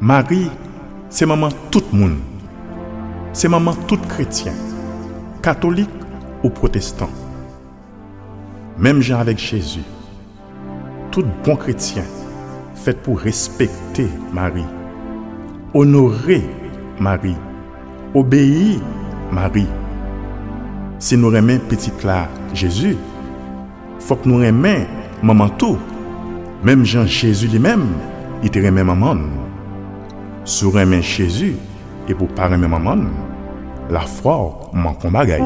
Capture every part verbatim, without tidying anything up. Marie, c'est maman tout le monde. C'est maman tout chrétien, catholique ou protestant. Même gens avec Jésus, tout bon chrétien fait pour respecter Marie, honorer Marie, obéir Marie. Si nous aimons petite là Jésus, faut que nous aimions maman tout. Même Jean Jésus lui-même, il te aimait maman. Si nous aimons Jésus et pour pas aimer maman, la foi manque en bagaille.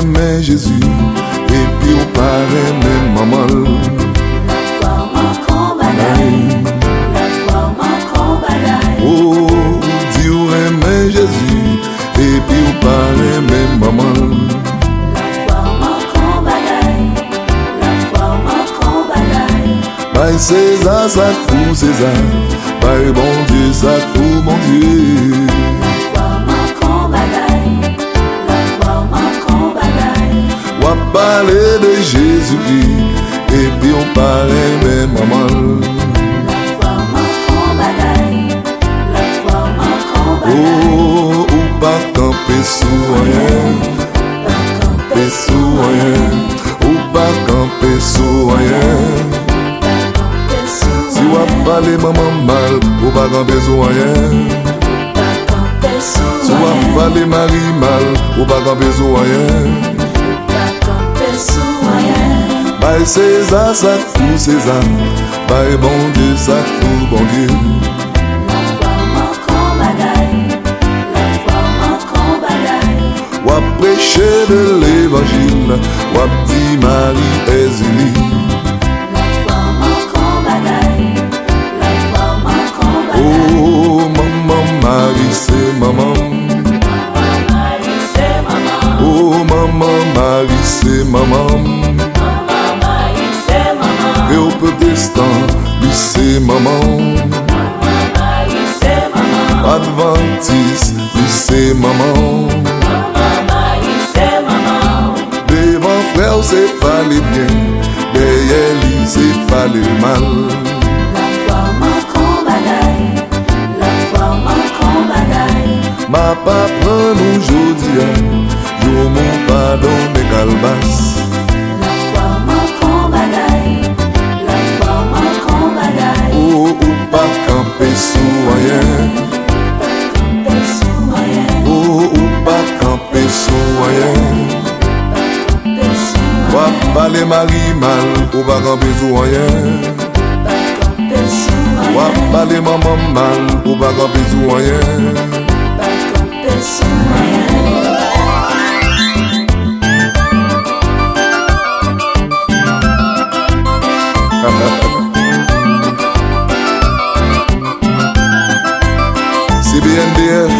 Aimez Jésus et puis au pareil même maman. La foi m'a combattu, la foi m'a combattu. Oh, Dieu aimez Jésus et puis au pareil même maman. La foi m'a combattu, la foi m'a combattu. Par César ça pour César, par bon Dieu ça pour mon Dieu. Parler de Jésus-Christ et puis on parlait même maman. La foi m'a combattu, la foi m'a combattu. Oh, ou pas camper sous rien, pas camper sous rien, ou pas camper sous rien. Si on parlait maman mal, ou pas camper sous rien, pas camper sous rien. Si on parlait Marie mal, ou pas camper sous rien. By César, ça pour César, by bon Dieu, ça pour bon Dieu. La foi m'a combattu, la foi m'a combattu. Ou à prêcher de l'évangile, ou à dit Marie est unie. La foi m'a combattu, la foi m'a combattu. Oh, maman Marie, c'est maman. Maman Marie c'est maman. Maman Marie c'est maman. Et au protestant lui c'est maman. Maman Marie c'est maman. Adventiste lui c'est maman. Maman Marie c'est maman. Devant frère c'est pas les biens, derrière lui c'est pas le mal. La foi m'a combattu, la foi m'a combattu. Ma papa prend aujourd'hui. Yo mon pardon de calbas. La foi m'a combattu, la foi m'a combattu. Oh, ou pas camper sous rien, pas camper sous rien. Oh, ou pas camper sous rien, pas camper sous rien. Ou pas les maris mal, ou pas camper sous rien, pas camper sous rien. Ou pas les mamans mal, ou pas camper sous rien, pas camper sous rien. C B N D F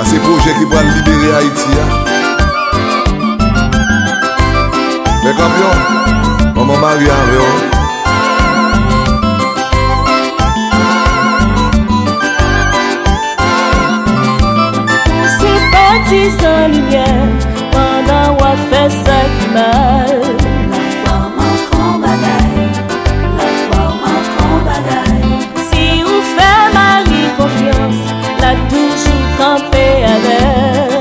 à ces projets qui vont libérer Haïti. Les campions, maman Marie avec eux. Sans lumière, pendant qu'on fait ça qui mal. La foi m'a combattu, la foi m'a combattu. Si on fait Marie confiance, la toujours camper avec.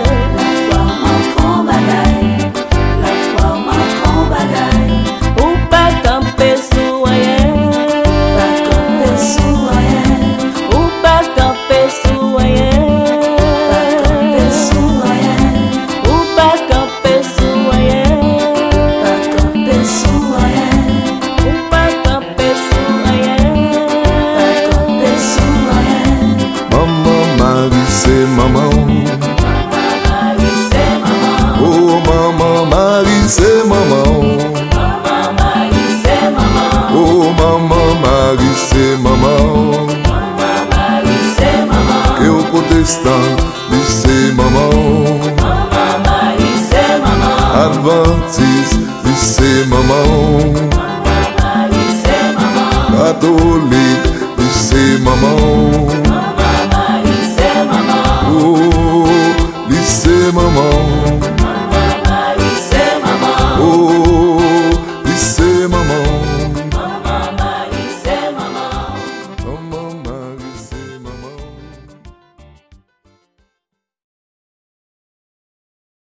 La foi m'a combattu, la foi m'a combattu. Ou pas camper sous rien, pas camper sous rien, ou pas camper sous rien. C'est maman. Maman Marie c'est maman. Oh maman Marie c'est maman. Maman Marie c'est maman. Et au protestant, c'est maman. mama, mama ise mama. Adventist ise mama, mama ise mama. Catholic ise mama, mama ise mama. Oh, ise mama.